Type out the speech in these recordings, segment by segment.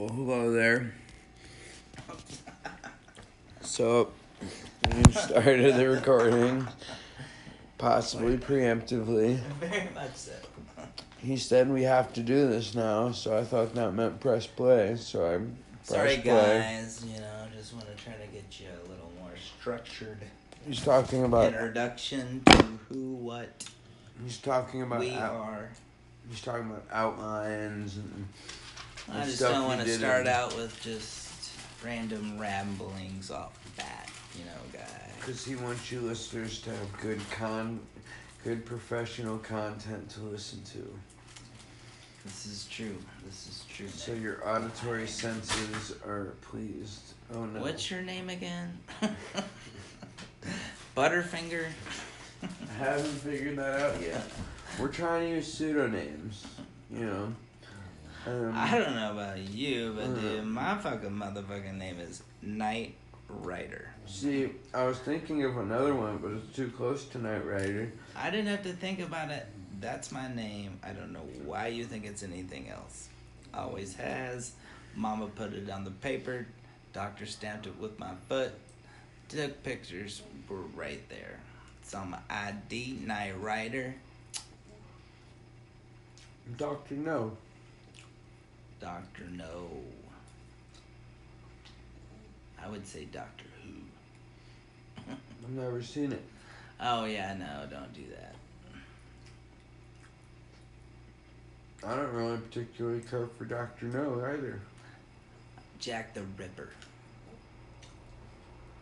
Well, hello there. So, we started the recording, possibly preemptively. Very much so. He said we have to do this now, so I thought that meant press play, so I pressed Sorry, guys, play. You know, just want to try to get you a little more structured. He's talking about... Introduction to who, what. He's talking about... He's talking about outlines and... I just don't want to start out with just random ramblings off the bat, you know, guys. Because he wants you listeners to have good professional content to listen to. This is true. This is true. So your auditory senses are pleased. Oh, no. What's your name again? Butterfinger? I haven't figured that out yet. We're trying to use pseudonyms, you know. I don't know about you, but dude, my motherfucking name is Knight Rider. See, I was thinking of another one, but it's too close to Knight Rider. I didn't have to think about it. That's my name. I don't know why you think it's anything else. Always has. Mama put it on the paper. Doctor stamped it with my foot. Took pictures. We're right there. It's on my ID, Knight Rider. Doctor, no. Doctor No. I would say Doctor Who. I've never seen it. Oh, yeah, no, don't do that. I don't really particularly care for Doctor No either. Jack the Ripper.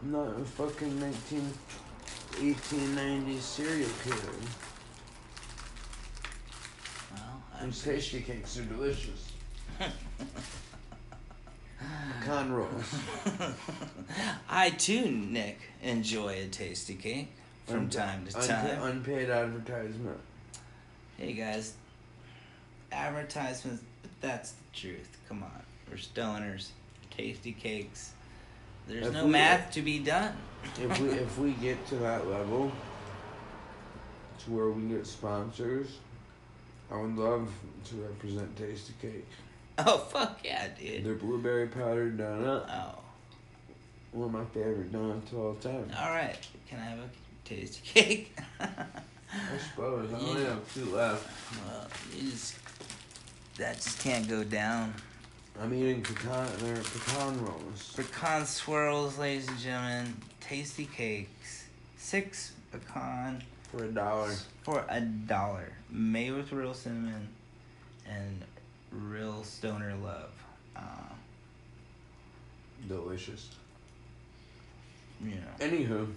I'm not a fucking 1890s serial killer. Well, and pastry cakes are delicious. Pecan rolls. I too, Nick, enjoy a tasty cake from time to time. Unpaid advertisement. Hey guys, advertisements, but that's the truth. Come on, we're stoners. Tasty cakes. There's no math to be done. if we get to that level, to where we get sponsors, I would love to represent Tasty Cake. Oh, fuck yeah, dude. Their blueberry powdered donut. Oh. One of my favorite donuts of all time. All right. Can I have a Tasty Cake? I suppose. I only have two left. Well, that just can't go down. I'm eating pecan rolls. Pecan swirls, ladies and gentlemen. Tasty Cakes. 6 pecan. For $1. For $1. Made with real cinnamon and real stoner love. Delicious. Yeah. Anywho.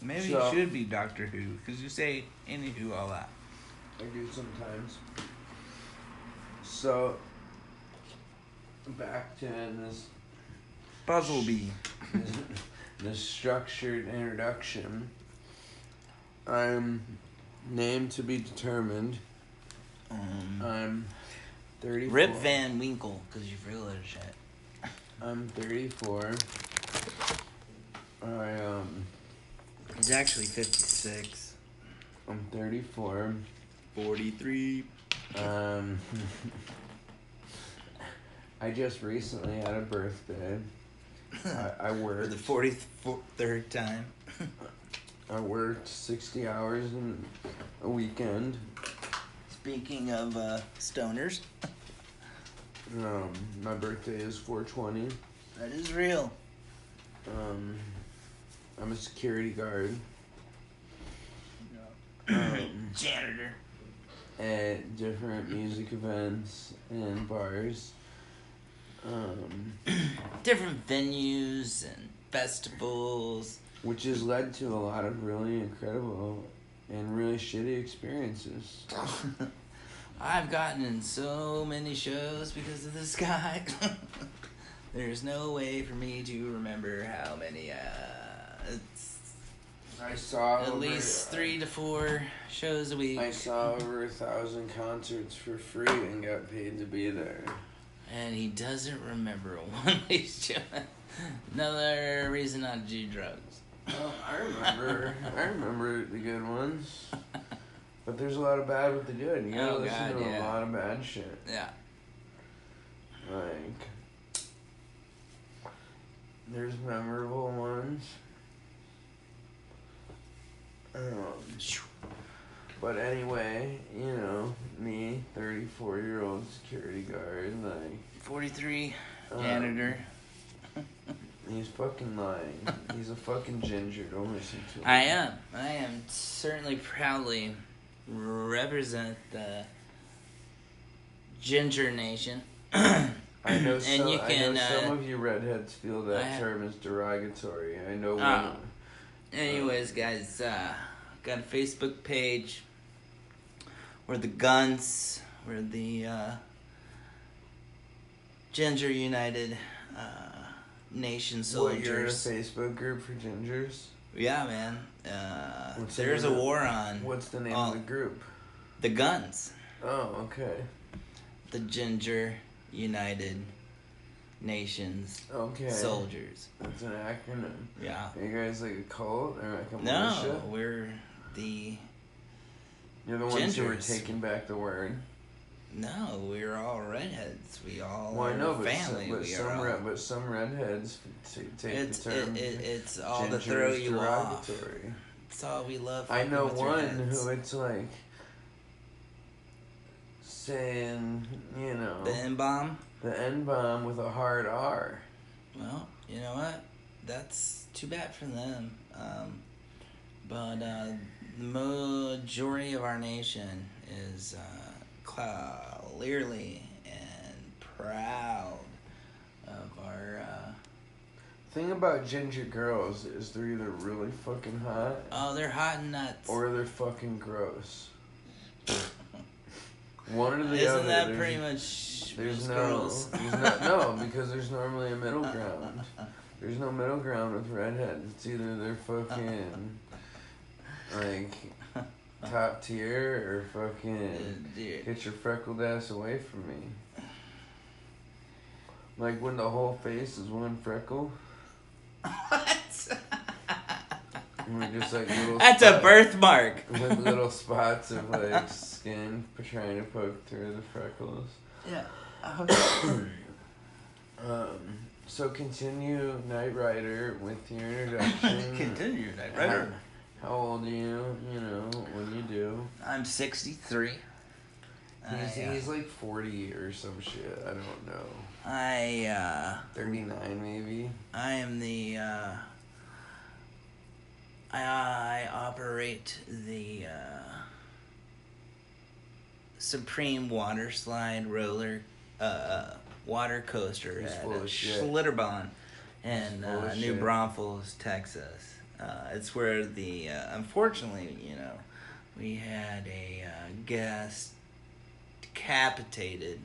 Maybe so, it should be Doctor Who, because you say anywho all that. I do sometimes. So, back to this... Bumblebee. This structured introduction. I'm named to be determined. I'm 34. Rip Van Winkle, because you've realized shit. I'm 34. He's actually 56. I'm 34. 43. I just recently had a birthday. I worked. For the 43rd time. I worked 60 hours in a weekend. Speaking of stoners. My birthday is 4/20. That is real. I'm a security guard. No. Janitor. At different music events and bars. Different venues and festivals. Which has led to a lot of really incredible and really shitty experiences. I've gotten in so many shows because of this guy. There's no way for me to remember how many. I saw at least 3 to 4 shows a week. I saw over 1,000 concerts for free and got paid to be there. And he doesn't remember one of these shows. Another reason not to do drugs. Well, I remember the good ones, but there's a lot of bad with the good. You gotta listen to a lot of bad shit. Yeah. Like, there's memorable ones. But anyway, you know, me, 34-year-old security guard, like... 43, janitor. He's fucking lying. He's a fucking ginger. Don't listen to him. I am certainly proudly represent the ginger nation. I know, some of you redheads feel that term is derogatory. I know. Anyways, guys, got a Facebook page. We're the Guns. We're the Ginger United Nation Soldiers. What, you're a Facebook group for gingers? Yeah, man. There's a war on. What's the name of the group? The Guns. Oh, okay. The Ginger United Nations Soldiers. That's an acronym. Yeah. Are you guys like a cult or like a militia? No, we're the. You're the ones who were taking back the word. No, we're all redheads. We all are family. But some redheads take the term. It's all to throw you off. It's all we love. I know one who it's like saying, you know, the N-bomb. The N-bomb with a hard R. Well, you know what? That's too bad for them. But the majority of our nation is clearly and proud of our... thing about ginger girls is they're either really fucking hot... Oh, they're hot and nuts. Or they're fucking gross. One or the other. Isn't that pretty much girls? No, because there's normally a middle ground. There's no middle ground with redheads. It's either they're fucking, like, top tier or fucking get your freckled ass away from me. Like when the whole face is one freckle. What? We're just like little That's spots, a birthmark. With little spots of like skin trying to poke through the freckles. Yeah. Okay. So continue Knight Rider with your introduction. Continue Knight Rider. How old are you? You know, what do you do? I'm 63. He's like 40 or some shit. I don't know. 39 maybe. I am the I operate the Supreme Water Slide Roller Water Coaster at Schlitterbahn in New Braunfels, Texas. It's where the unfortunately, you know, we had a guest decapitated.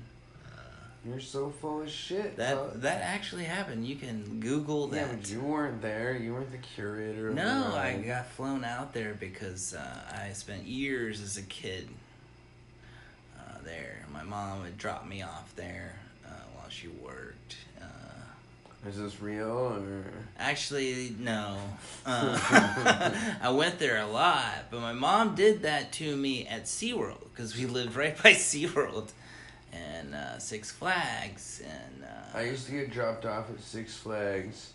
You're so full of shit. That actually happened. You can Google that. Yeah, but you weren't there. You weren't the curator. No, I got flown out there because I spent years as a kid there. My mom would drop me off there while she worked. Is this real or? Actually, no. I went there a lot, but my mom did that to me at SeaWorld because we lived right by SeaWorld. And Six Flags and I used to get dropped off at Six Flags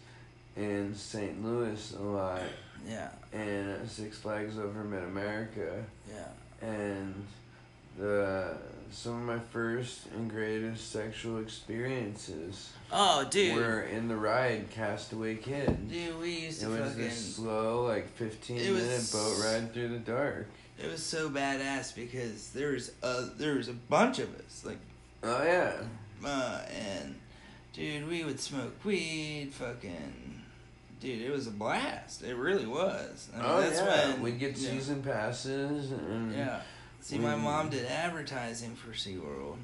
in St. Louis a lot. Yeah. And Six Flags over Mid-America. Yeah. And some of my first and greatest sexual experiences. Oh, dude. Were in the ride Castaway Kids. Dude, we used to fucking... It was this slow, like, 15-minute boat ride through the dark. It was so badass because there was a bunch of us, like... Oh, yeah. And, dude, we would smoke weed, fucking... Dude, it was a blast. It really was. I mean, when, we'd get season passes and... Yeah. See, my mom did advertising for SeaWorld,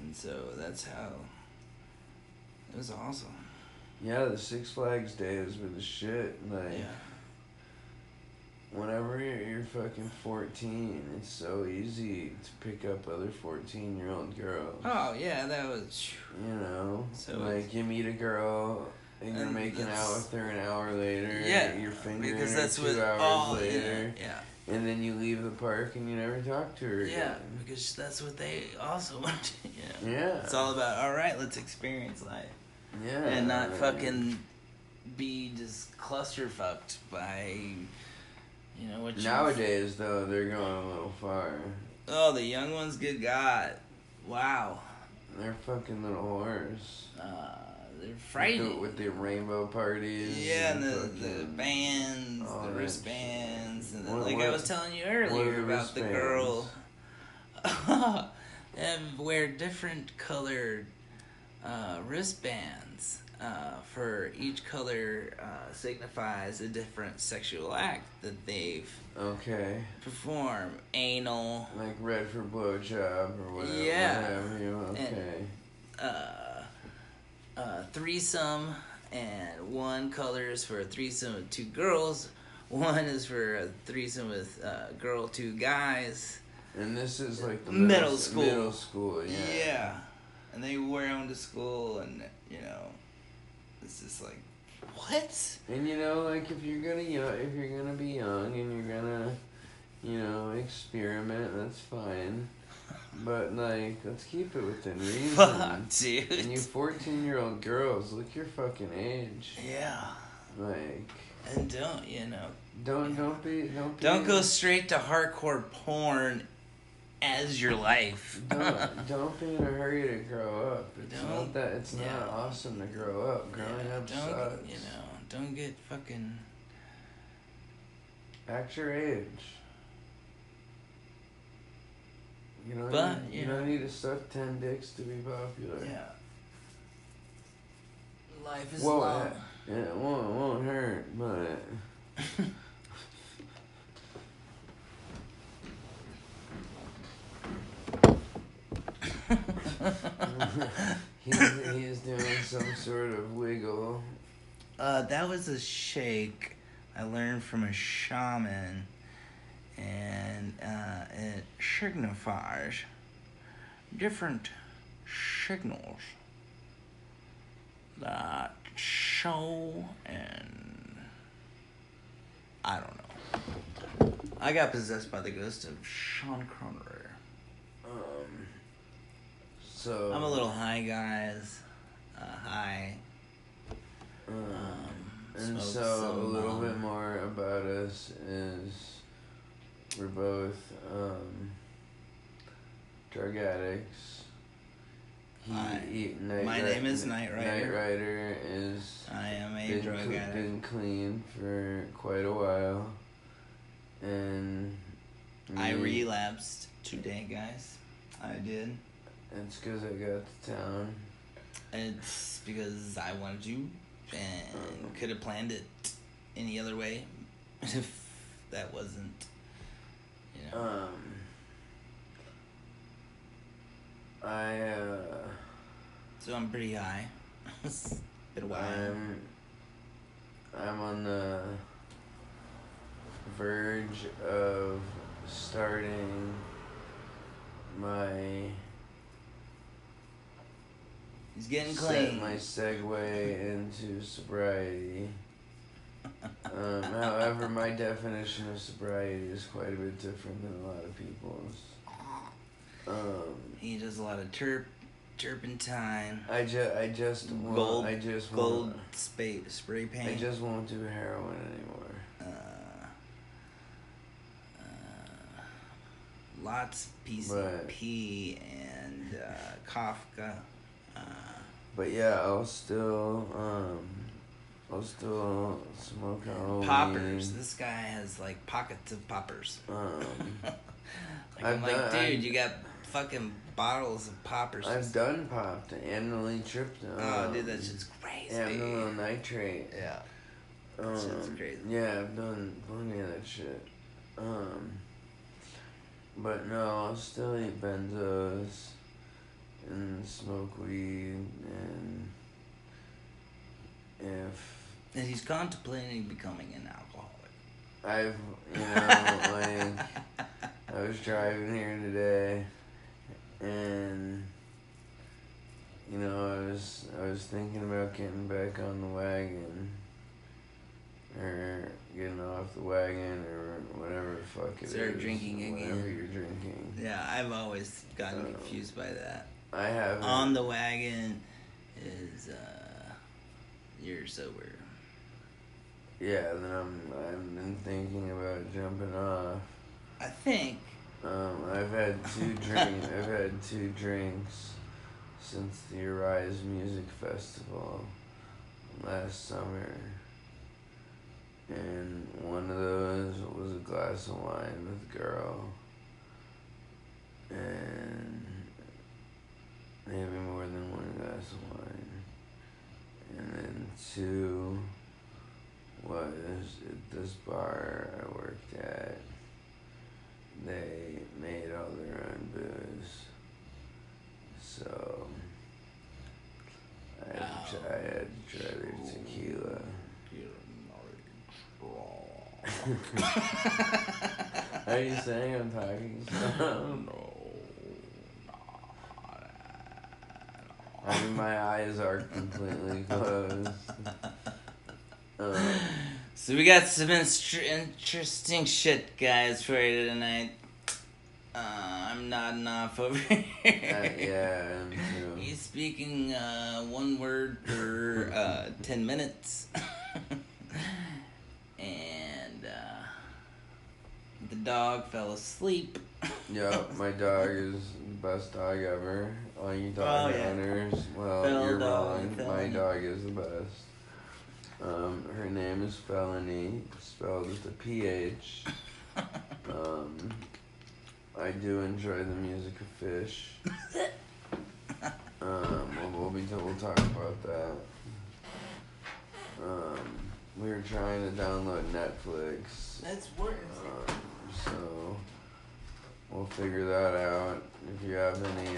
and so that's how... It was awesome. Yeah, the Six Flags days were the shit, like... Yeah. Whenever you're fucking 14, it's so easy to pick up other 14-year-old girls. Oh, yeah, that was... You know, so like you meet a girl and you're making out with her an hour later. Yeah, you're fingering her 2 hours later. Yeah, And then you leave the park and you never talk to her again. Yeah, because that's what they also want to, you know? Yeah. It's all about, alright, let's experience life. Yeah. And not fucking be just clusterfucked by, you know, what you... Nowadays, though, they're going a little far. Oh, the young ones? Good God. Wow. They're fucking little whores. They're frightening. With the rainbow parties. Yeah, and the bands, the wristbands. And the, what, like I was telling you earlier about the girl. And wear different colored wristbands for each color signifies a different sexual act that they've perform. Anal. Like red for blowjob or whatever. Yeah. Okay. And, threesome, and one color is for a threesome with two girls, one is for a threesome with a girl, two guys. And this is like the middle school. Middle school, yeah. Yeah. And they wear them to school, and, you know, it's just like, what? And, you know, like, if you're gonna be young and you're gonna, you know, experiment, that's fine. But, like, let's keep it within reason. Fuck, dude. And you 14-year-old girls, look your fucking age. Yeah. Like... And don't, you know... Don't go straight to hardcore porn as your life. Don't be in a hurry to grow up. It's not awesome to grow up. Growing up sucks. You know, don't get fucking... Act your age. You don't need to suck 10 dicks to be popular. Yeah. Life is long. Yeah, it won't hurt, but... he is doing some sort of wiggle. That was a shake I learned from a shaman. And it signifies different signals that show, and I don't know. I got possessed by the ghost of Sean Connery. So I'm a little high, guys. High. And so a little bit more about us is. We're both drug addicts. My name is Knight Rider. Knight Rider is... I am a drug addict. Been clean for quite a while. And... I relapsed today, guys. I did. It's because I got to town. It's because I wanted to and could have planned it any other way if that wasn't... Yeah. So I'm pretty high. It's been a while. I'm on the verge of starting my... He's getting clean. My segue into sobriety. However, my definition of sobriety is quite a bit different than a lot of people's. He does a lot of turpentine. Spray paint. I just won't do heroin anymore. Lots of PCP and Kafka. But yeah, I'll still. I'll still smoke out. Poppers. This guy has like pockets of poppers. You got fucking bottles of poppers. I've done popped amyl tryptamine. Oh, dude, that shit's crazy. Amyl nitrate. Yeah. That shit's crazy. Yeah, I've done plenty of that shit. But no, I'll still eat benzos and smoke weed and. And he's contemplating becoming an alcoholic. I was driving here today, and, you know, I was thinking about getting back on the wagon, or getting off the wagon or whatever the fuck it is. Start drinking again. Whatever you're drinking. Yeah, I've always gotten confused by that. I have. On the wagon is you're sober. Yeah, then I've been thinking about jumping off. I think. I've had two drinks. I've had two drinks since the Arise Music Festival last summer, and one of those was a glass of wine with a girl, and maybe more than one glass of wine, and then two was at this bar I worked at. They made all their own booze, so I had to try their tequila. Are you saying I'm talking? I mean, my eyes are completely closed. So we got some interesting shit, guys, for you tonight. I'm nodding off over here. Yeah, I'm too. He's speaking one word per 10 minutes. And the dog fell asleep. Yeah, my dog is the best dog ever. All you dog owners, well, Bell you're dog, wrong. Felony. My dog is the best. Her name is Felony, spelled with a PH. I do enjoy the music of Fish. We'll talk about that. We were trying to download Netflix. That's worse. So we'll figure that out. If you have any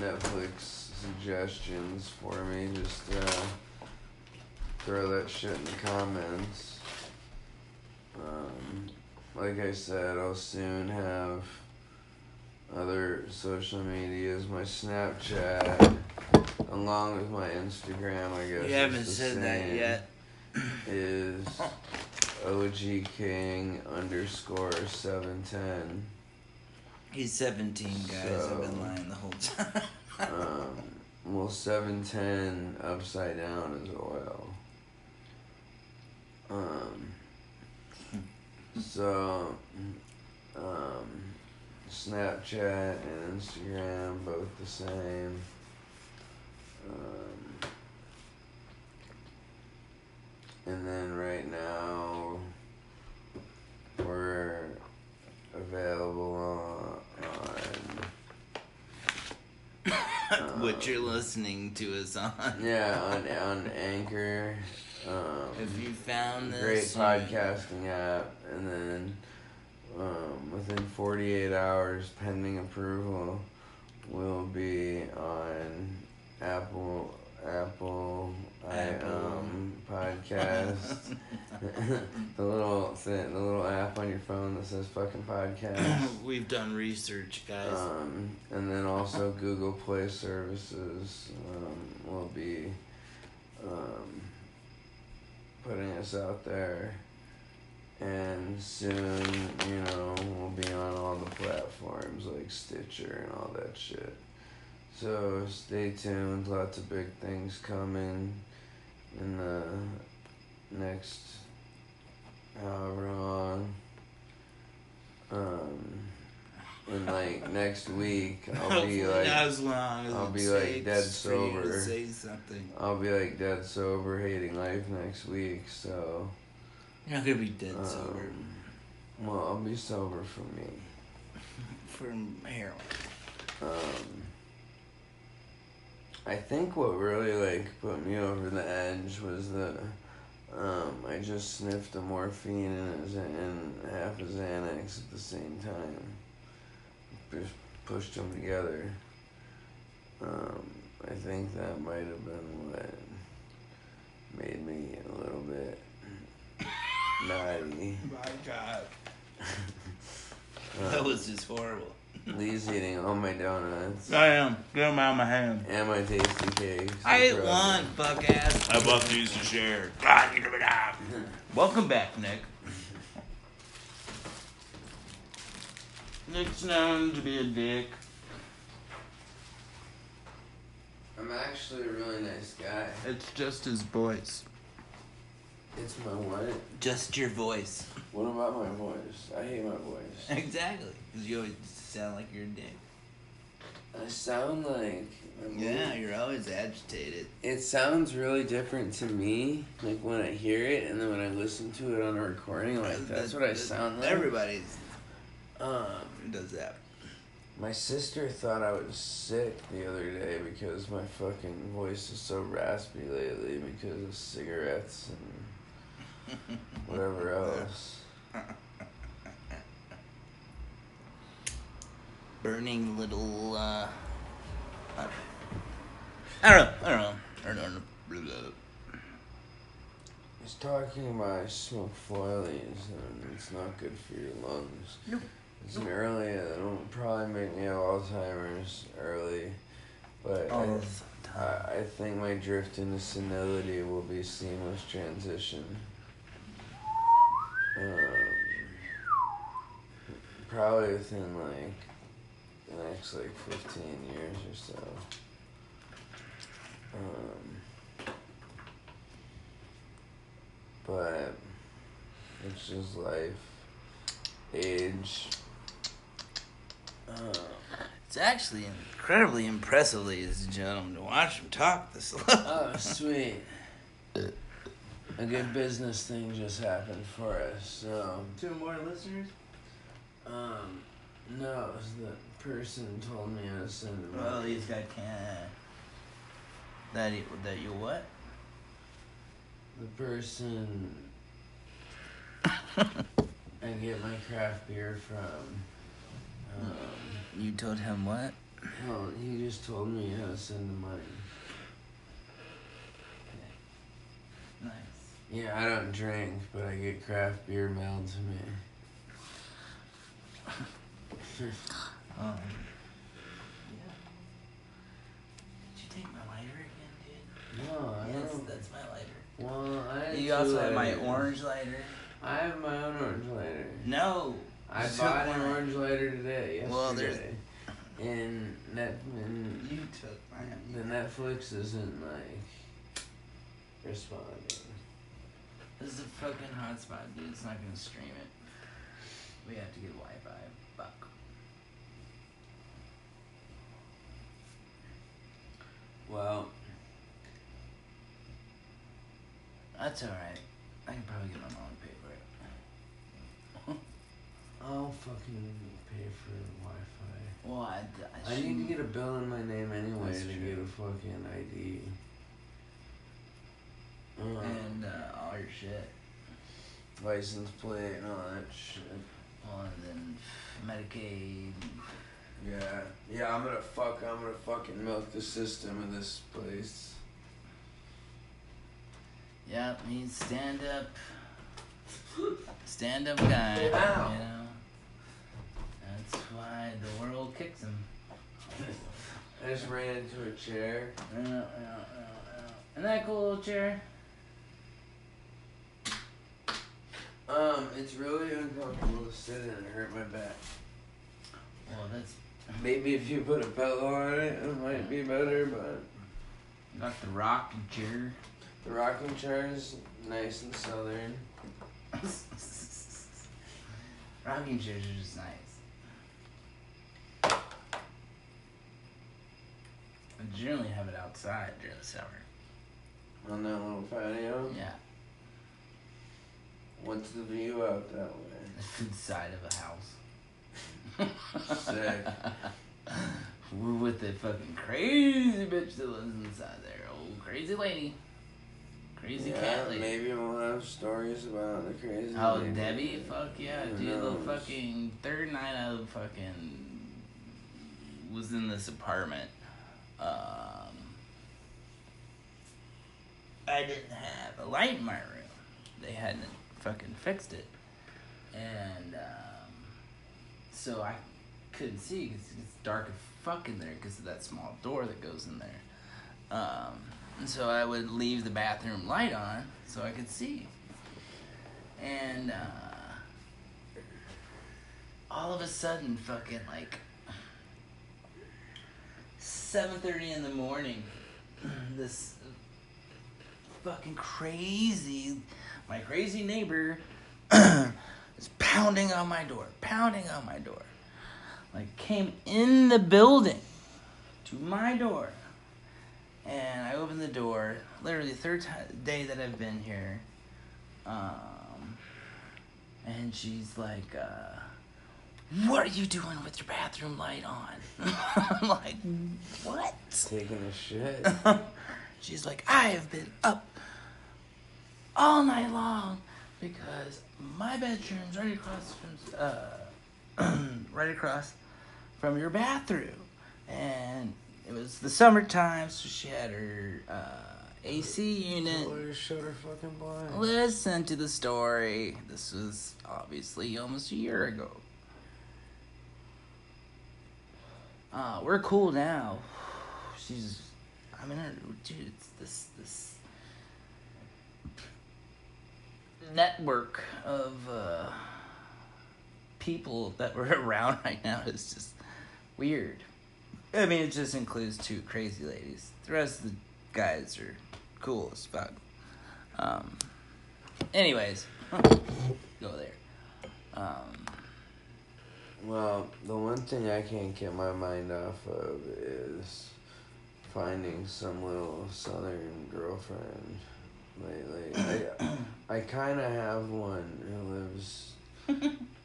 Netflix suggestions for me, just throw that shit in the comments. Like I said, I'll soon have other social medias, my Snapchat, along with my Instagram, I guess. You haven't said that yet. Is OGKing_710. He's 17, guys. So, I've been lying the whole time. 710 upside down is oil. Snapchat and Instagram, both the same. And then right now, we're available on... what you're listening to us on. Yeah, on Anchor. If you found this... Great podcasting app. And then within 48 hours, pending approval, we'll be on Apple podcast. the little app on your phone that says fucking podcast. We've done research, guys. And then also Google Play Services will be putting us out there, and soon, you know, we'll be on all the platforms like Stitcher and all that shit. So stay tuned, lots of big things coming in the next however long. In like next week, I'll be like as long as I'll be like dead sober. Say something. I'll be like dead sober, hating life next week. So you're not gonna be dead sober. Well, I'll be sober for me. From heroin. I think what really, put me over the edge was the, I just sniffed a morphine and half a Xanax at the same time. Just pushed them together. I think that might have been what made me a little bit naughty. My God. That was just horrible. Lee's eating all my donuts. I am. Get them out of my hand. And my tasty cakes. I ate one, fuck ass. I bought these to share. God, you never die. Welcome back, Nick. Nick's known to be a dick. I'm actually a really nice guy. It's just his voice. It's my what? Just your voice. What about my voice? I hate my voice. Exactly. Because you always sound like you're a dick. I sound like... Yeah, you're always agitated. It sounds really different to me, like when I hear it, and then when I listen to it on a recording, like that's what I sound like. Everybody's... does that. My sister thought I was sick the other day because my fucking voice is so raspy lately because of cigarettes and... Whatever else. Burning little, I don't know. He's talking about I smoke foilies and it's not good for your lungs. Nope. It's an early, it'll probably make me have Alzheimer's early, but I think my drift into senility will be seamless transition. Probably within like the next 15 years or so. But it's just life, age. It's actually incredibly impressive, ladies and gentlemen, to watch him talk this long. Oh, sweet. A good business thing just happened for us, so... 2 more listeners? No, the person told me I was sending them. Well, he's got can... That you what? The person... I get my craft beer from. You told him what? No, he just told me how to send the money. Nice. Yeah, I don't drink, but I get craft beer mailed to me. Did you take my lighter again, dude? No, I don't. That's my lighter. Well, you also have my orange lighter. I have my own orange lighter. No. I bought an orange lighter today. Yesterday. Well, there's... And you took mine. The Netflix isn't, like, responding. This is a fucking hotspot, dude. It's not gonna stream it. We have to get Wi-Fi. Fuck. Well, that's alright. I can probably get my mom to pay for it. I'll fucking pay for Wi-Fi. Well, I need to get a bill in my name anyway to get a fucking ID. And all your shit. License plate and all that shit. Well, and then Medicaid. Yeah, I'm gonna fucking milk the system in this place. Yeah, I mean, stand up guy. Wow. You know? That's why the world kicks him. I just ran into a chair. Yeah. Isn't that a cool little chair? It's really uncomfortable to sit in and hurt my back. Well, that's... Maybe if you put a pillow on it, it might be better, but... Not the rocking chair. The rocking chair is nice and southern. Rocking chairs are just nice. I generally have it outside during the summer. On that little patio? Yeah. What's the view out that way? It's inside of a house. Sick. We're with the fucking crazy bitch that lives inside there. Old crazy lady. Crazy cat lady. Maybe we'll have stories about the crazy lady. Oh, Debbie? Fuck yeah. Dude, the fucking third night I fucking was in this apartment. I didn't have a light in my room. They hadn't fucking fixed it, and so I couldn't see because it's dark as fuck in there because of that small door that goes in there. And so I would leave the bathroom light on so I could see. And all of a sudden, fucking like 7:30 in the morning, this fucking crazy, my crazy neighbor is pounding on my door, Like, came in the building to my door. And I opened the door, literally the third day that I've been here. And she's like, what are you doing with your bathroom light on? I'm like, what? Taking a shit. She's like, I have been up all night long because my bedroom's right across from, right across from your bathroom. And it was the summertime, so she had her AC unit. She shut her fucking blind. Listen to the story. This was obviously almost a year ago. We're cool now. She's, I mean, dude, it's this network of people that were around right now is just weird. I mean, it just includes two crazy ladies. The rest of the guys are cool as fuck. Anyways, go there. Well, the one thing I can't get my mind off of is finding some little southern girlfriend lately. I kind of have one who lives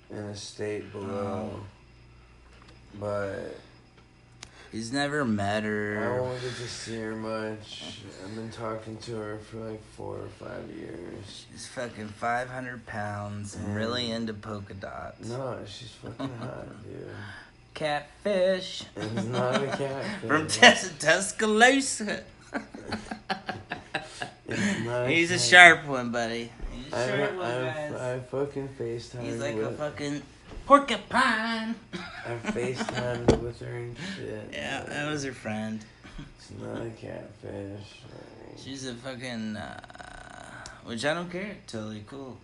in a state below, but... He's never met her. I don't get to see her much. I've been talking to her for like 4 or 5 years. She's fucking 500 pounds and really into polka dots. No, she's fucking hot, dude. Catfish. It's not a catfish. From Tuscaloosa. He's a sharp one, buddy. He's a sharp one, guys. I fucking FaceTime. He's like a fucking... porcupine. I FaceTimed with her and shit. Yeah, that was her friend. It's not a catfish. Like. She's a fucking, which I don't care. Totally cool.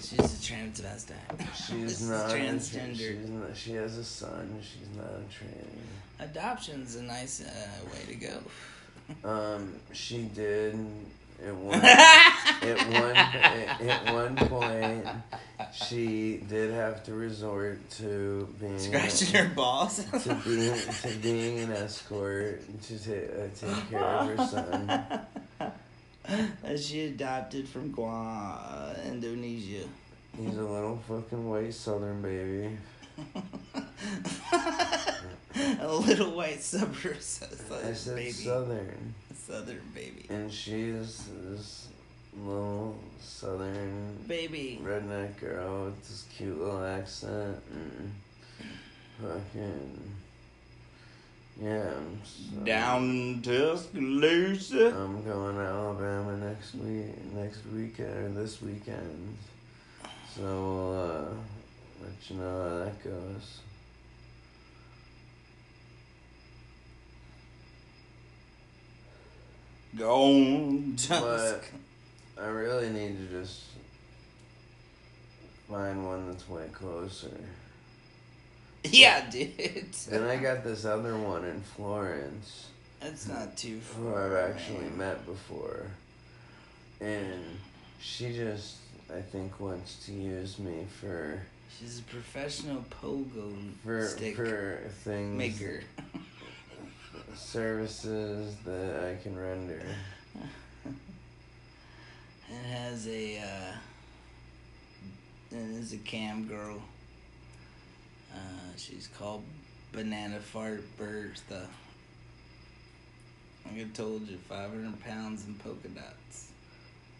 She's a transvestite. She's not transgender. She has a son. She's not a tranny. Adoption's a nice way to go. She did. At one point, she did have to resort to being scratching her balls to being an escort to take care of her son that she adopted from Guam, Indonesia. He's a little fucking white southern baby. A little white suburb southern baby. Southern baby. And she's this little southern baby redneck girl with this cute little accent and fucking yeah. Down in Tuscaloosa. I'm going to Alabama this weekend. So we'll let you know how that goes. But I really need to just find one that's way closer. Yeah, dude. And I got this other one in Florence. That's not too far. Who I've actually met before. And she just, I think, wants to use me for... She's a professional pogo stick for things maker. Services that I can render. It has a is a cam girl. She's called Banana Fart Bertha. Like I told you, 500 pounds in polka dots.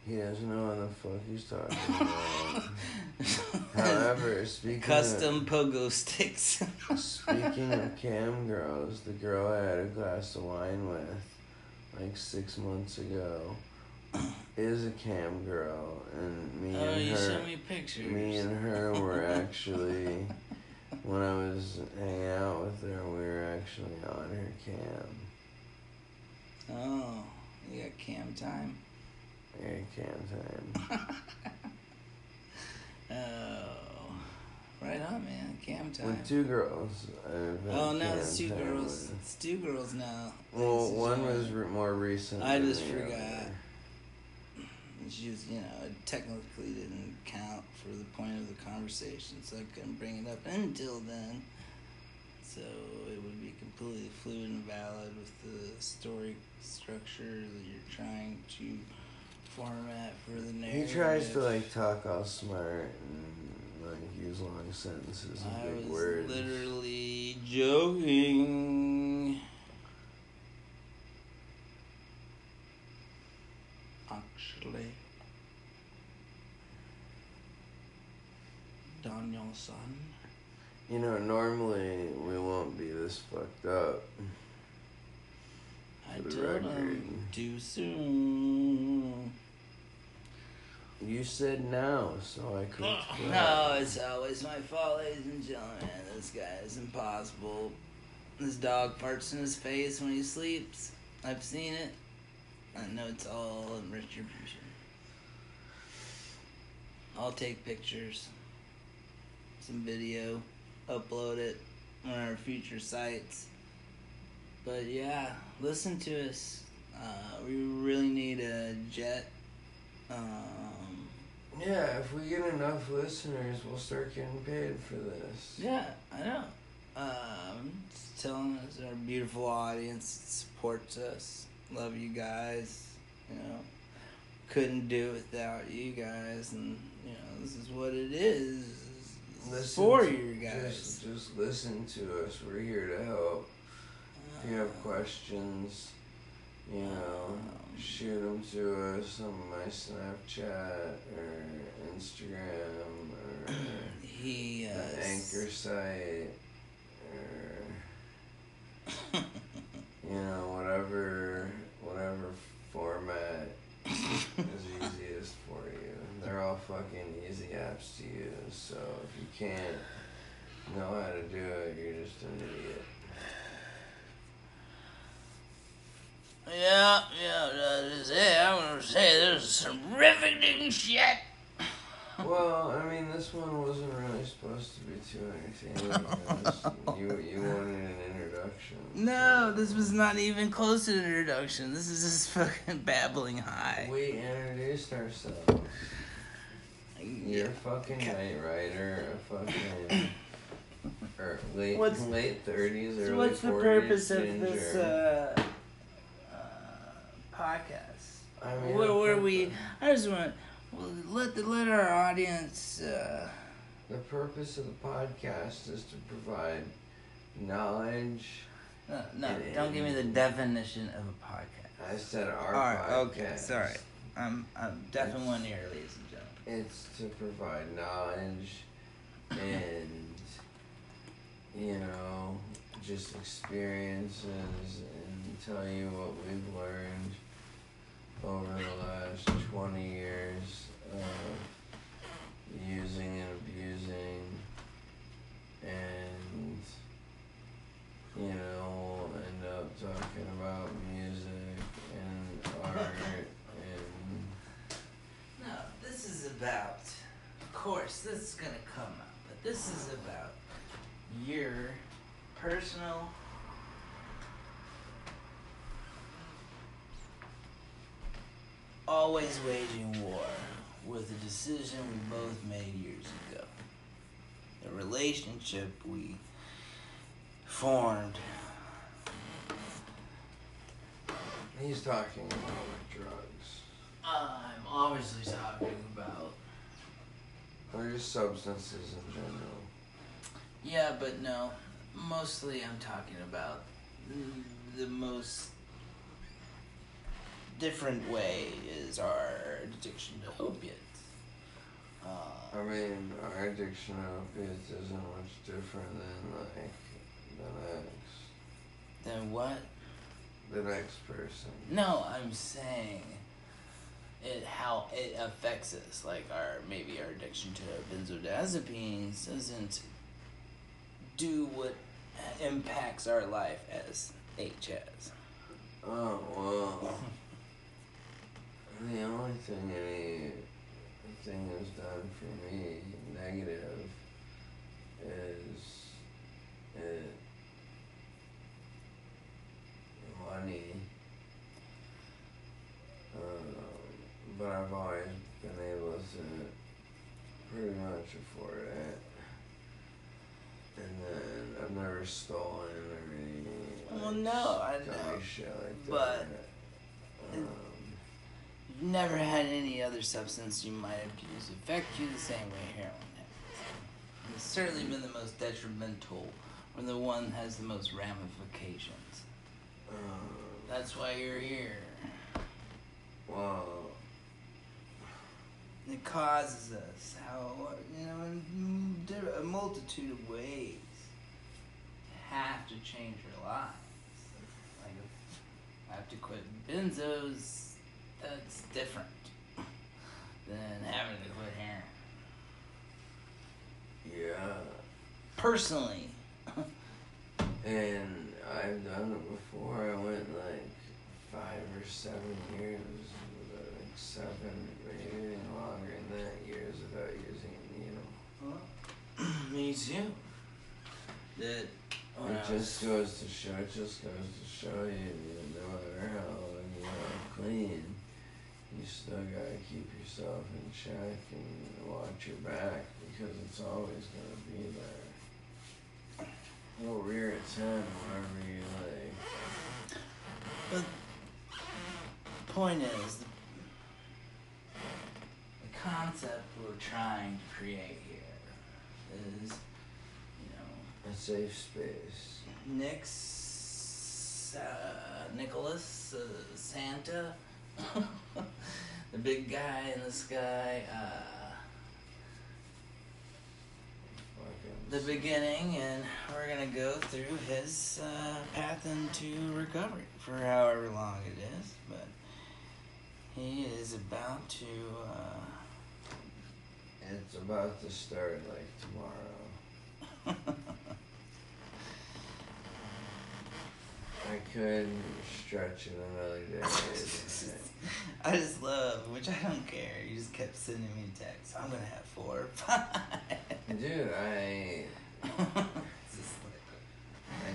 He doesn't know what the fuck he's talking about. However, custom pogo sticks. Speaking of cam girls, the girl I had a glass of wine with like 6 months ago is a cam girl, and me and her. Oh, you showed me pictures. Me and her were actually when I was hanging out with her, we were actually on her cam. Oh, you got cam time. I got cam time. Oh, right on, man. Cam time. With two girls. Oh, no, it's two girls. It's two girls now. Well, one was more recent. I just forgot. She was, you know, technically didn't count for the point of the conversation, so I couldn't bring it up until then. So it would be completely fluid and valid with the story structure that you're trying to format for the narrative. He tries to, like, talk all smart and, like, use long sentences and big words. I was literally joking. Actually, Daniel-san. You know, normally we won't be this fucked up. I told him too soon. You said no, so I couldn't. No, it's always my fault, ladies and gentlemen. This guy is impossible. This dog farts in his face when he sleeps. I've seen it. I know it's all in retribution. I'll take pictures, some video, upload it on our future sites. But yeah, listen to us. We really need a jet. Yeah, if we get enough listeners, we'll start getting paid for this. Yeah, I know. Just telling us our beautiful audience supports us. Love you guys, you know, couldn't do it without you guys, and, you know, this is what it is, for you guys. Just listen to us, we're here to help. If you have questions, you know, shoot them to us on my Snapchat, or Instagram, or the Anchor site, or, you know, whatever format is easiest for you. They're all fucking easy apps to use, so if you can't know how to do it, you're just an idiot. Yeah, that is it. I'm gonna say this is some riveting shit. Well, I mean, this one wasn't really supposed to be too entertaining. You wanted an introduction. No, this was not even close to an introduction. This is just fucking babbling high. We introduced ourselves. You're a fucking Knight Rider, a fucking late 30s, early 40s. What's the purpose of this podcast? I mean, I just want... Well, let our audience... The purpose of the podcast is to provide knowledge... No, don't give me the definition of a podcast. I said our podcast. Okay, sorry. I'm deaf in one ear, ladies and gentlemen. It's to provide knowledge and, you know, just experiences and tell you what we've learned over the last 20 years of using and abusing, and, you know, we'll end up talking about music and art and... No, this is about, of course, this is going to come up, but this is about your personal... always waging war with a decision we both made years ago. The relationship we formed. He's talking about drugs. I'm obviously talking about... or just substances in general. Yeah, but no. Mostly I'm talking about the most... different way is our addiction to opiates. I mean, our addiction to opiates isn't much different than, like, the next. Than what? The next person. No, I'm saying how it affects us. Like, our addiction to benzodiazepines doesn't do what impacts our life as H has. Oh, well. The only thing anything that's done for me negative is money. But I've always been able to pretty much afford it. And then I've never stolen or any shit like that. But you've never had any other substance you might have used affect you the same way heroin has. It's certainly been the most detrimental, or the one that has the most ramifications. That's why you're here. Wow. It causes us in a multitude of ways to have to change our lives. Like if I have to quit benzos, that's different than having to quit heroin. Yeah. Personally. And I've done it before. I went like 5 or 7 years, like 7, maybe even longer than that, years without using a needle. Well, me too. That it just goes to show you, no matter how long you're clean, you still gotta keep yourself in check and watch your back, because it's always gonna be there. It'll rear its head wherever you like. But the point is, the concept we're trying to create here is, a safe space. Nicholas, Santa, the big guy in the sky, the beginning, and we're gonna go through his path into recovery for however long it is, but he is about to it's about to start like tomorrow. I could stretch it another day. I just love, which I don't care. You just kept sending me texts. I'm gonna have 4 or 5. Dude, I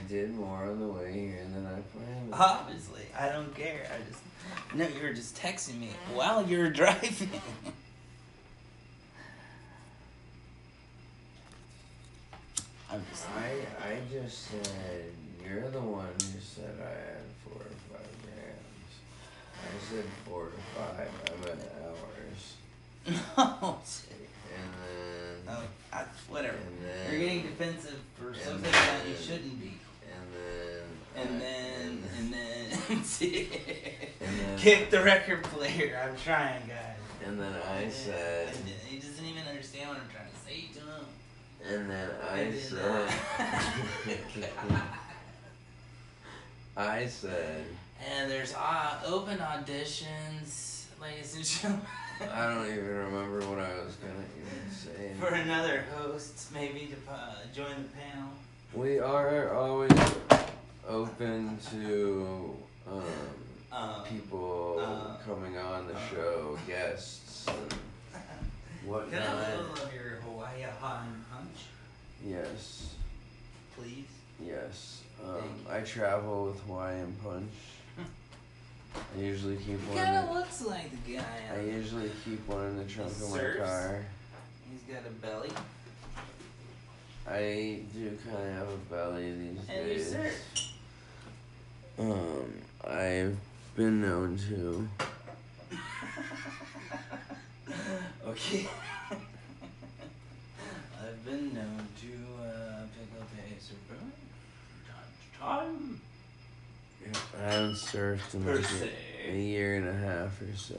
did more on the way here than I planned. Obviously, I don't care. I you were just texting me while you were driving. I just said, you're the one who said I had 4 or 5 grams. I said 4 to 5. I meant hours. Oh, shit. And then... whatever. Then, you're getting defensive for something that you shouldn't be. And then kick the record player. I'm trying, guys. And then I said... And then he doesn't even understand what I'm trying to say to him. And then I said... And there's open auditions, ladies and gentlemen. I don't even remember what I was going to even say. For another host, maybe, to join the panel. We are always open to people coming on the show, guests, and whatnot. Can I have a little of your Hawaii hot punch? Yes. Please? Yes. I travel with Hawaiian Punch. I usually keep one. He kind of looks like the guy. I usually keep one in the trunk of my car. He's got a belly. I do kind of have a belly these days. And you surf. I've been known to. Okay. I've been known to pick up a surfer. Yep, I haven't surfed in like a year and a half or so.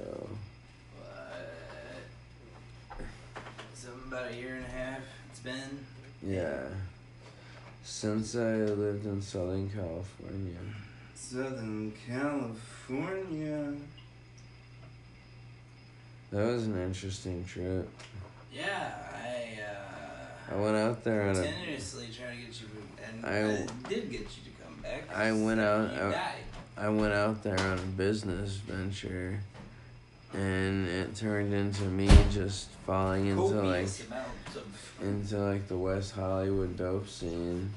What? Something about a year and a half it's been? Yeah. Since I lived in Southern California. Southern California. That was an interesting trip. Yeah, I went out there and continuously trying to get you, and I did get you to come back. I went out there on a business venture, and it turned into me just falling into the West Hollywood dope scene,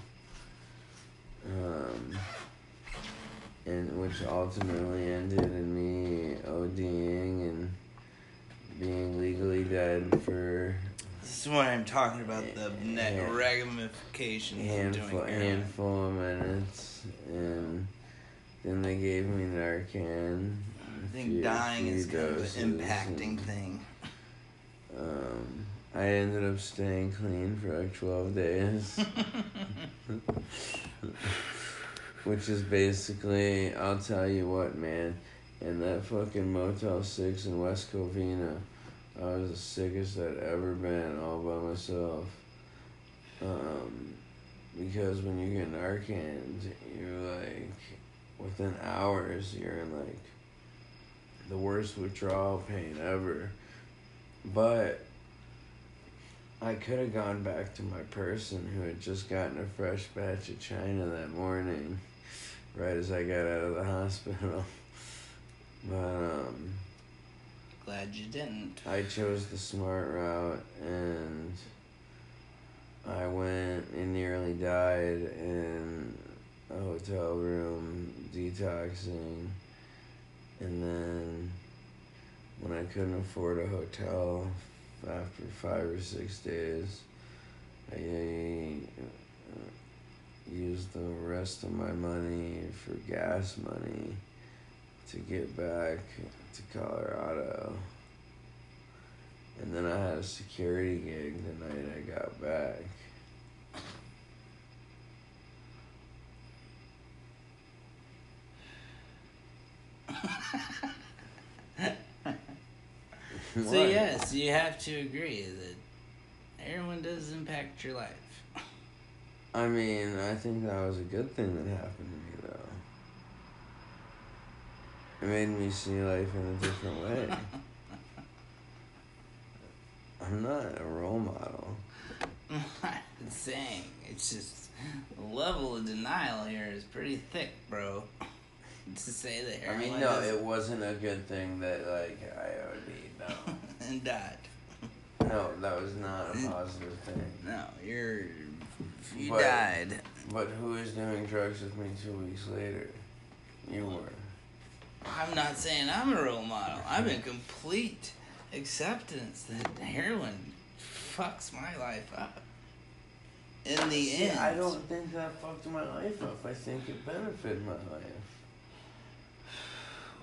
and which ultimately ended in me ODing and being legally dead for. This is what I'm talking about, the net ramifications. Handful of minutes, and then they gave me Narcan. I think dying is kind of an impacting thing. I ended up staying clean for like 12 days. Which is basically, I'll tell you what, man, in that fucking Motel 6 in West Covina, I was the sickest I'd ever been all by myself. Because when you get Narcaned, you're like, within hours, you're in like the worst withdrawal pain ever. But I could have gone back to my person who had just gotten a fresh batch of China that morning, right as I got out of the hospital. But, glad you didn't. I chose the smart route, and I went and nearly died in a hotel room detoxing, and then when I couldn't afford a hotel after 5 or 6 days, I used the rest of my money for gas money to get back to Colorado. And then I had a security gig the night I got back. So yes, you have to agree that heroin does impact your life. I mean, I think that was a good thing that happened to me. It made me see life in a different way. I'm not a role model. I'm not saying. It's just the level of denial here is pretty thick, bro. To say that heroin it wasn't a good thing that, like, I OD'd, no. And died. No, that was not a positive thing. No, you died. But who is doing drugs with me 2 weeks later? You were. I'm not saying I'm a role model. I'm in complete acceptance that heroin fucks my life up. In the end. I don't think that fucked my life up. I think it benefited my life.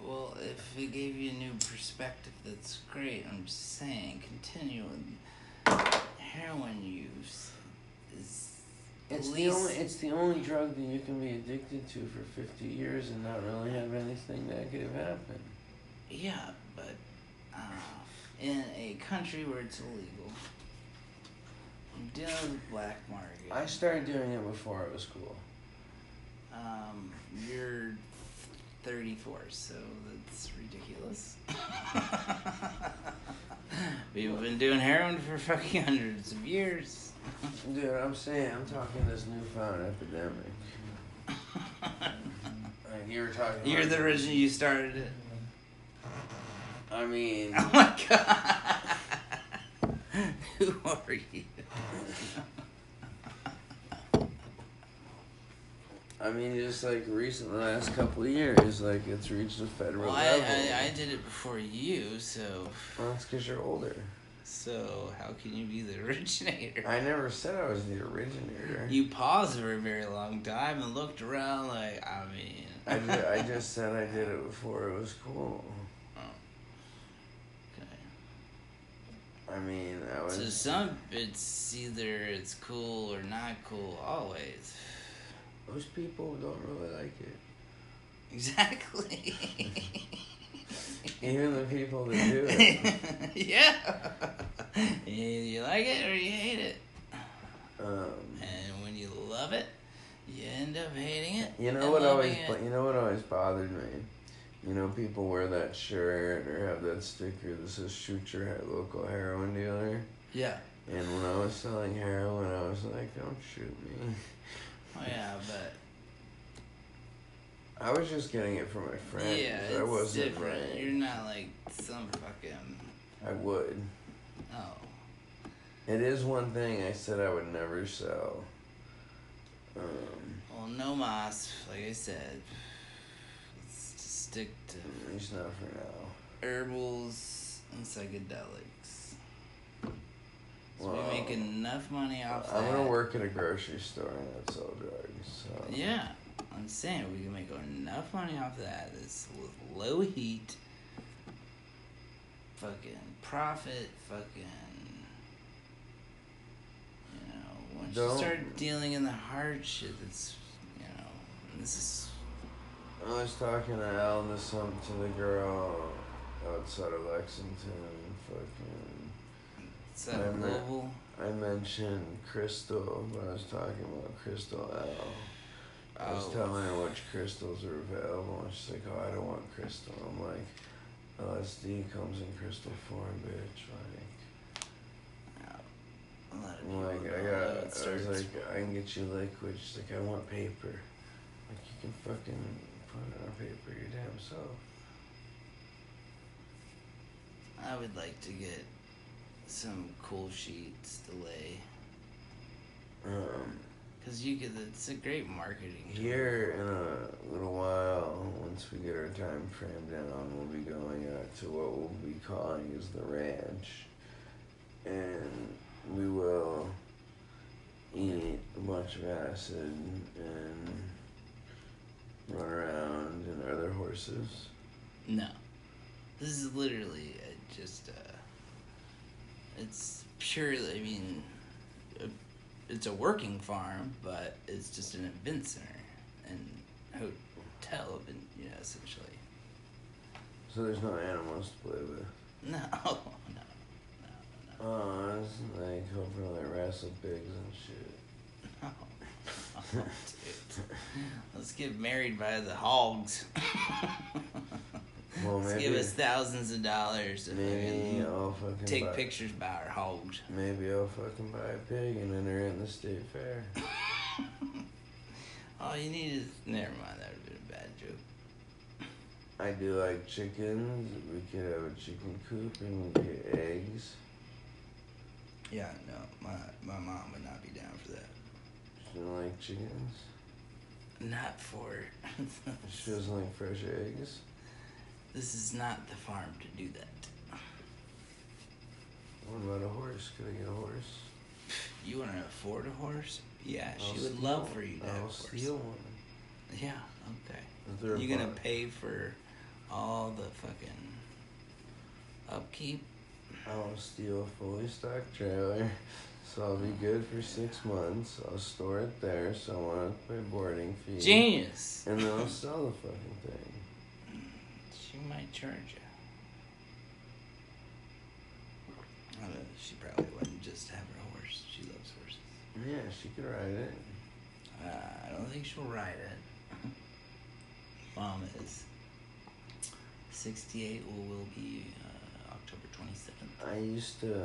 Well, if it gave you a new perspective, that's great. I'm just saying, continuing heroin use is... It's the only drug that you can be addicted to for 50 years and not really have anything negative happen. Yeah, but in a country where it's illegal, I'm dealing with black market. I started doing it before it was cool. You're 34, so that's ridiculous. People have been doing heroin for fucking hundreds of years. Dude, I'm talking this newfound epidemic. Like you were talking. You're the original. You started it. I mean. Oh my god. Who are you? I mean, just like recently, the last couple of years, like it's reached a federal level. I did it before you, so. Well, that's because you're older. So, how can you be the originator? I never said I was the originator. You paused for a very long time and looked around like, I mean... I just said I did it before it was cool. Oh. Okay. I mean, I was... So it's either it's cool or not cool, always. Most people don't really like it. Exactly. Even the people that do it. Yeah. You like it or you hate it. And when you love it, you end up hating it. You know what always bothered me? You know, people wear that shirt or have that sticker that says "Shoot your local heroin dealer." Yeah. And when I was selling heroin, I was like, don't shoot me. Oh, yeah, but... I was just getting it from my friend. Yeah, it's I wasn't different. Afraid. You're not like some fucking... I would. Oh. It is one thing I said I would never sell. Well, no mas, like I said. Let's just stick to... At least not for now. Herbals and psychedelics. So well, we make enough money off that. I'm going to work at a grocery store and that's all drugs. So. Yeah. I'm saying we can make enough money off that. It's low heat. Fucking profit. Fucking. You know, once you start dealing in the hard shit, it's, you know, this is. I was talking to Al and to the girl outside of Lexington. Fucking. Is that Louisville? I mentioned Crystal, but I was talking about Crystal Al. I was telling her which crystals are available, and she's like, oh, I don't want crystal. I'm like, LSD comes in crystal form, bitch. Like, I was like, I can get you liquid. She's like, I want paper. Like, you can fucking put it on paper your damn self. I would like to get some cool sheets to lay. Because it's a great marketing tool. Here in a little while, once we get our time frame down, we'll be going out to what we'll be calling is the ranch. And we will eat a bunch of acid and run around. And are there horses? No. This is literally just it's purely, I mean... It's a working farm, but it's just an event center and hotel, you know, essentially. So there's no animals to play with? No. Oh, it's like hoping they wrestle pigs and shit. No. Oh, dude. Let's get married by the hogs. Well, maybe, give us thousands of dollars and maybe take pictures by our hogs. Maybe I'll fucking buy a pig and enter in the state fair. All you need is... Never mind, that would have been a bad joke. I do like chickens. We could have a chicken coop and we could get eggs. Yeah, no, my mom would not be down for that. She doesn't like chickens? Not for... She doesn't like fresh eggs? This is not the farm to do that. What about a horse? Could I get a horse? You want to afford a horse? Yeah, she would love for you to have a horse. I'll steal one. Yeah, okay. You're going to pay for all the fucking upkeep? I'll steal a fully stocked trailer, so I'll be good for 6 months. I'll store it there, so I want to pay boarding fees. Genius! And then I'll sell the fucking thing. She might charge you. I don't know, she probably wouldn't just have her horse. She loves horses. Yeah, she could ride it. I don't think she'll ride it. Mom is 68, will be October 27th. I used to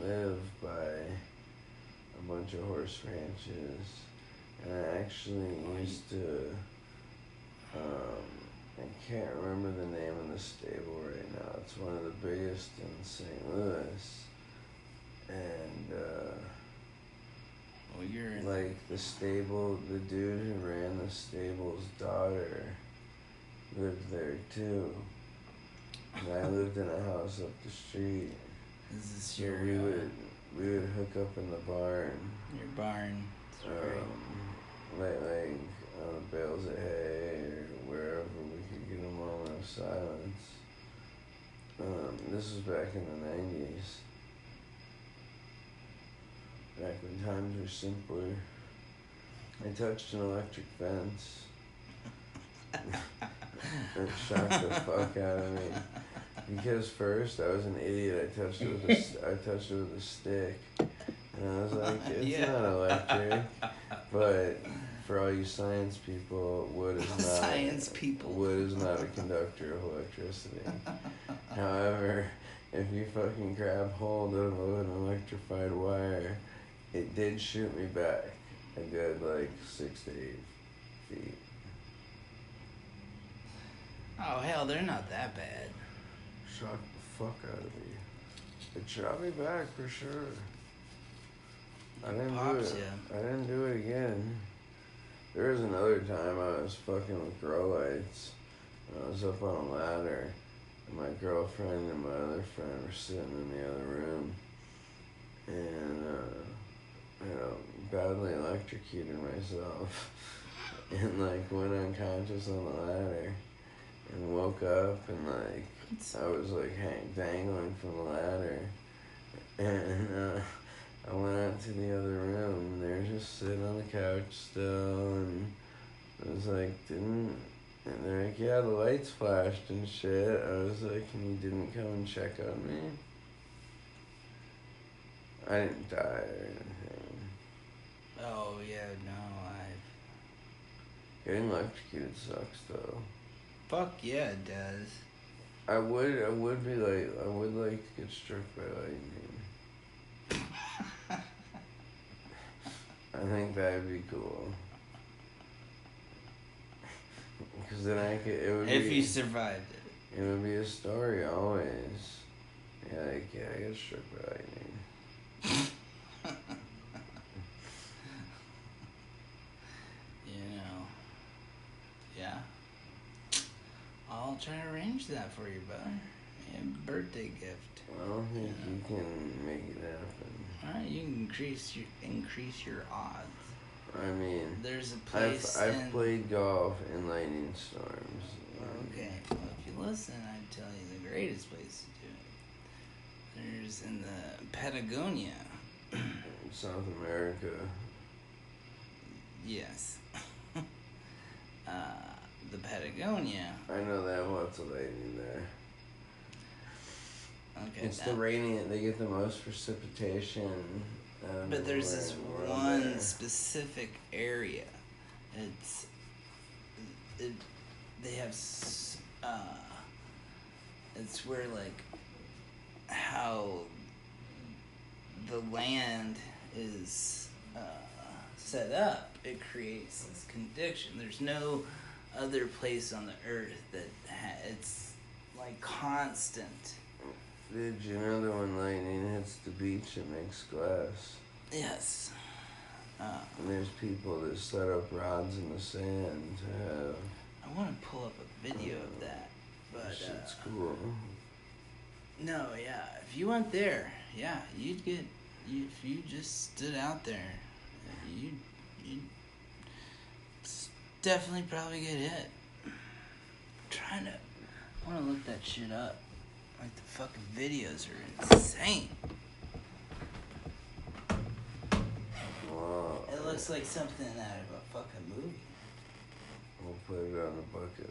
live by a bunch of horse ranches, and I actually used to... I can't remember the name of the stable right now. It's one of the biggest in St. Louis. And, well, you're in like the stable, the dude who ran the stable's daughter lived there too. And I lived in a house up the street. Is this your... We would hook up in the barn. Your barn. Like on the bales of hay or wherever we could get a moment of silence. This was back in the 90s. Back when times were simpler. I touched an electric fence. It shocked the fuck out of me. Because first I was an idiot. I touched it with a stick. And I was like, it's not electric. But for all you science people, wood is not a conductor of electricity. However, if you fucking grab hold of an electrified wire, it did shoot me back a good, like, 6 to 8 feet. Oh, hell, they're not that bad. Shocked the fuck out of me. It shot me back, for sure. I didn't do it again. There was another time I was fucking with grow lights. I was up on a ladder, and my girlfriend and my other friend were sitting in the other room, and badly electrocuted myself, and like went unconscious on the ladder, and woke up, and like I was like dangling from the ladder, and I went out to the other room, and they were just sitting on the couch still, and I was like, and they're like, yeah, the lights flashed and shit. I was like, and you didn't come and check on me? I didn't die or anything. Oh, yeah, no, Getting electrocuted sucks, though. Fuck yeah, it does. I would like to get struck by lightning. I think that'd be cool. Because then if you survived it. It would be a story always. Yeah, like, yeah, I got struck by lightning. Yeah. I'll try to arrange that for you, bud. And birthday gift. Well, I don't think you can make it happen. Alright, you can increase your odds. I mean, there's a place. I've played golf in lightning storms. Okay, well, if you listen, I'd tell you the greatest place to do it. There's in the Patagonia, South America. Yes. The Patagonia. I know they have lots of lightning there. Okay. It's the rainy. They get the most precipitation. But there's this one specific area. It's where like how the land is set up. It creates this condition. There's no other place on the earth it's like constant. Did you know that when lightning hits the beach, it makes glass? Yes. And there's people that set up rods in the sand to have... I want to pull up a video of that, but... Shit's cool. No, yeah. If you went there, yeah, you'd get... if you just stood out there, you'd definitely probably get hit. I want to look that shit up. Like, the fucking videos are insane. Wow. It looks like something out of a fucking movie. We'll put it on the bucket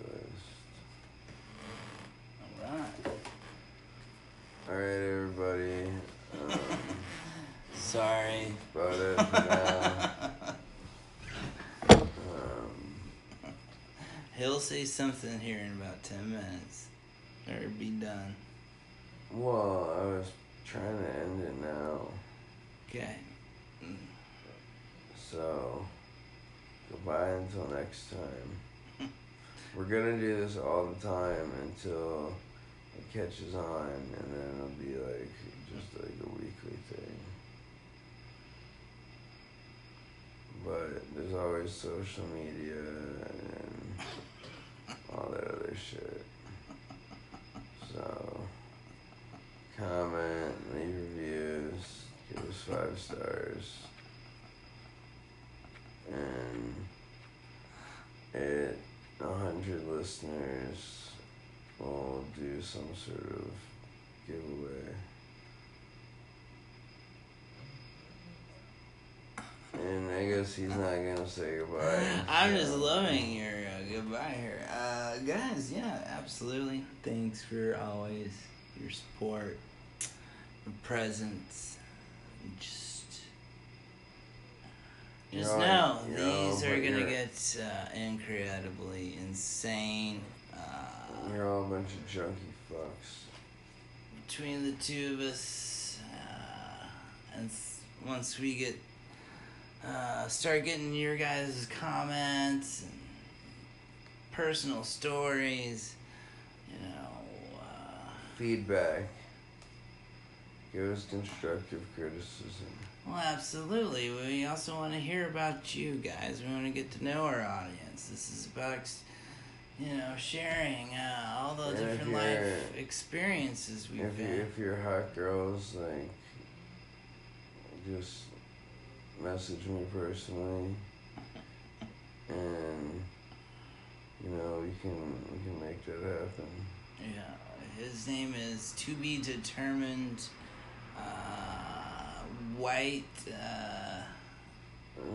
list. Alright, everybody. Sorry. About it for now. He'll say something here in about 10 minutes. Or be done. Well, I was trying to end it now. Okay. So, goodbye until next time. We're going to do this all the time until it catches on, and then it'll be like, just like a weekly thing. But there's always social media and all that other shit. So, comment, leave reviews, give us 5 stars. And 100 listeners will do some sort of giveaway. And I guess he's not going to say goodbye. I'm just loving your goodbye here. Guys, yeah, absolutely. Thanks for always your support, your presence. Just know, these are going to get incredibly insane. You're all a bunch of junkie fucks. between the two of us, and once we get start getting your guys' comments and personal stories, you know, feedback, give us constructive criticism. Well, absolutely. We also want to hear about you guys. We want to get to know our audience. This is about sharing all the different life experiences we've had. If you're hot girls, just message me personally, and you can make that happen. Yeah, his name is To Be Determined. White. That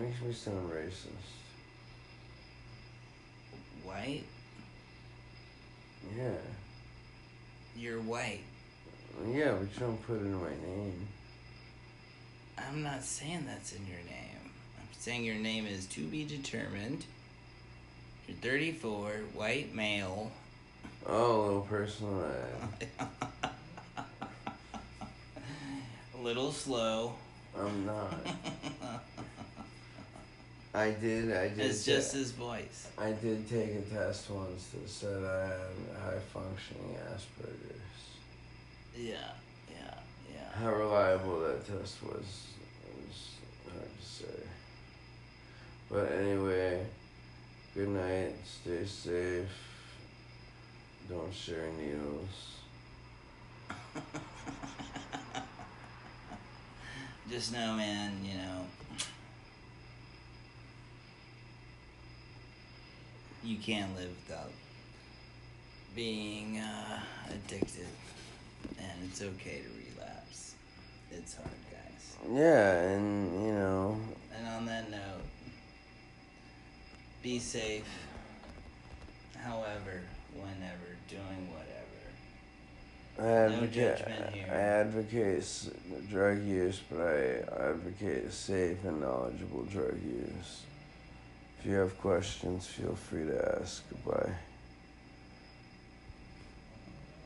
makes me sound racist. White? Yeah. You're white. Yeah, but you don't put it in my name. I'm not saying that's in your name. I'm saying your name is To Be Determined. You're 34, white male. Oh, a little personal. A little slow. I'm not. I did. It's just his voice. I did take a test once that said I had high-functioning Asperger's. Yeah. How reliable that test was hard to say. But anyway, good night, stay safe, don't share needles. Just know, man, you can't live without being addicted, and it's okay to relapse. It's hard, guys. Yeah, and And on that note, be safe, however, whenever, doing whatever. I advocate drug use, but I advocate safe and knowledgeable drug use. If you have questions, feel free to ask. Goodbye.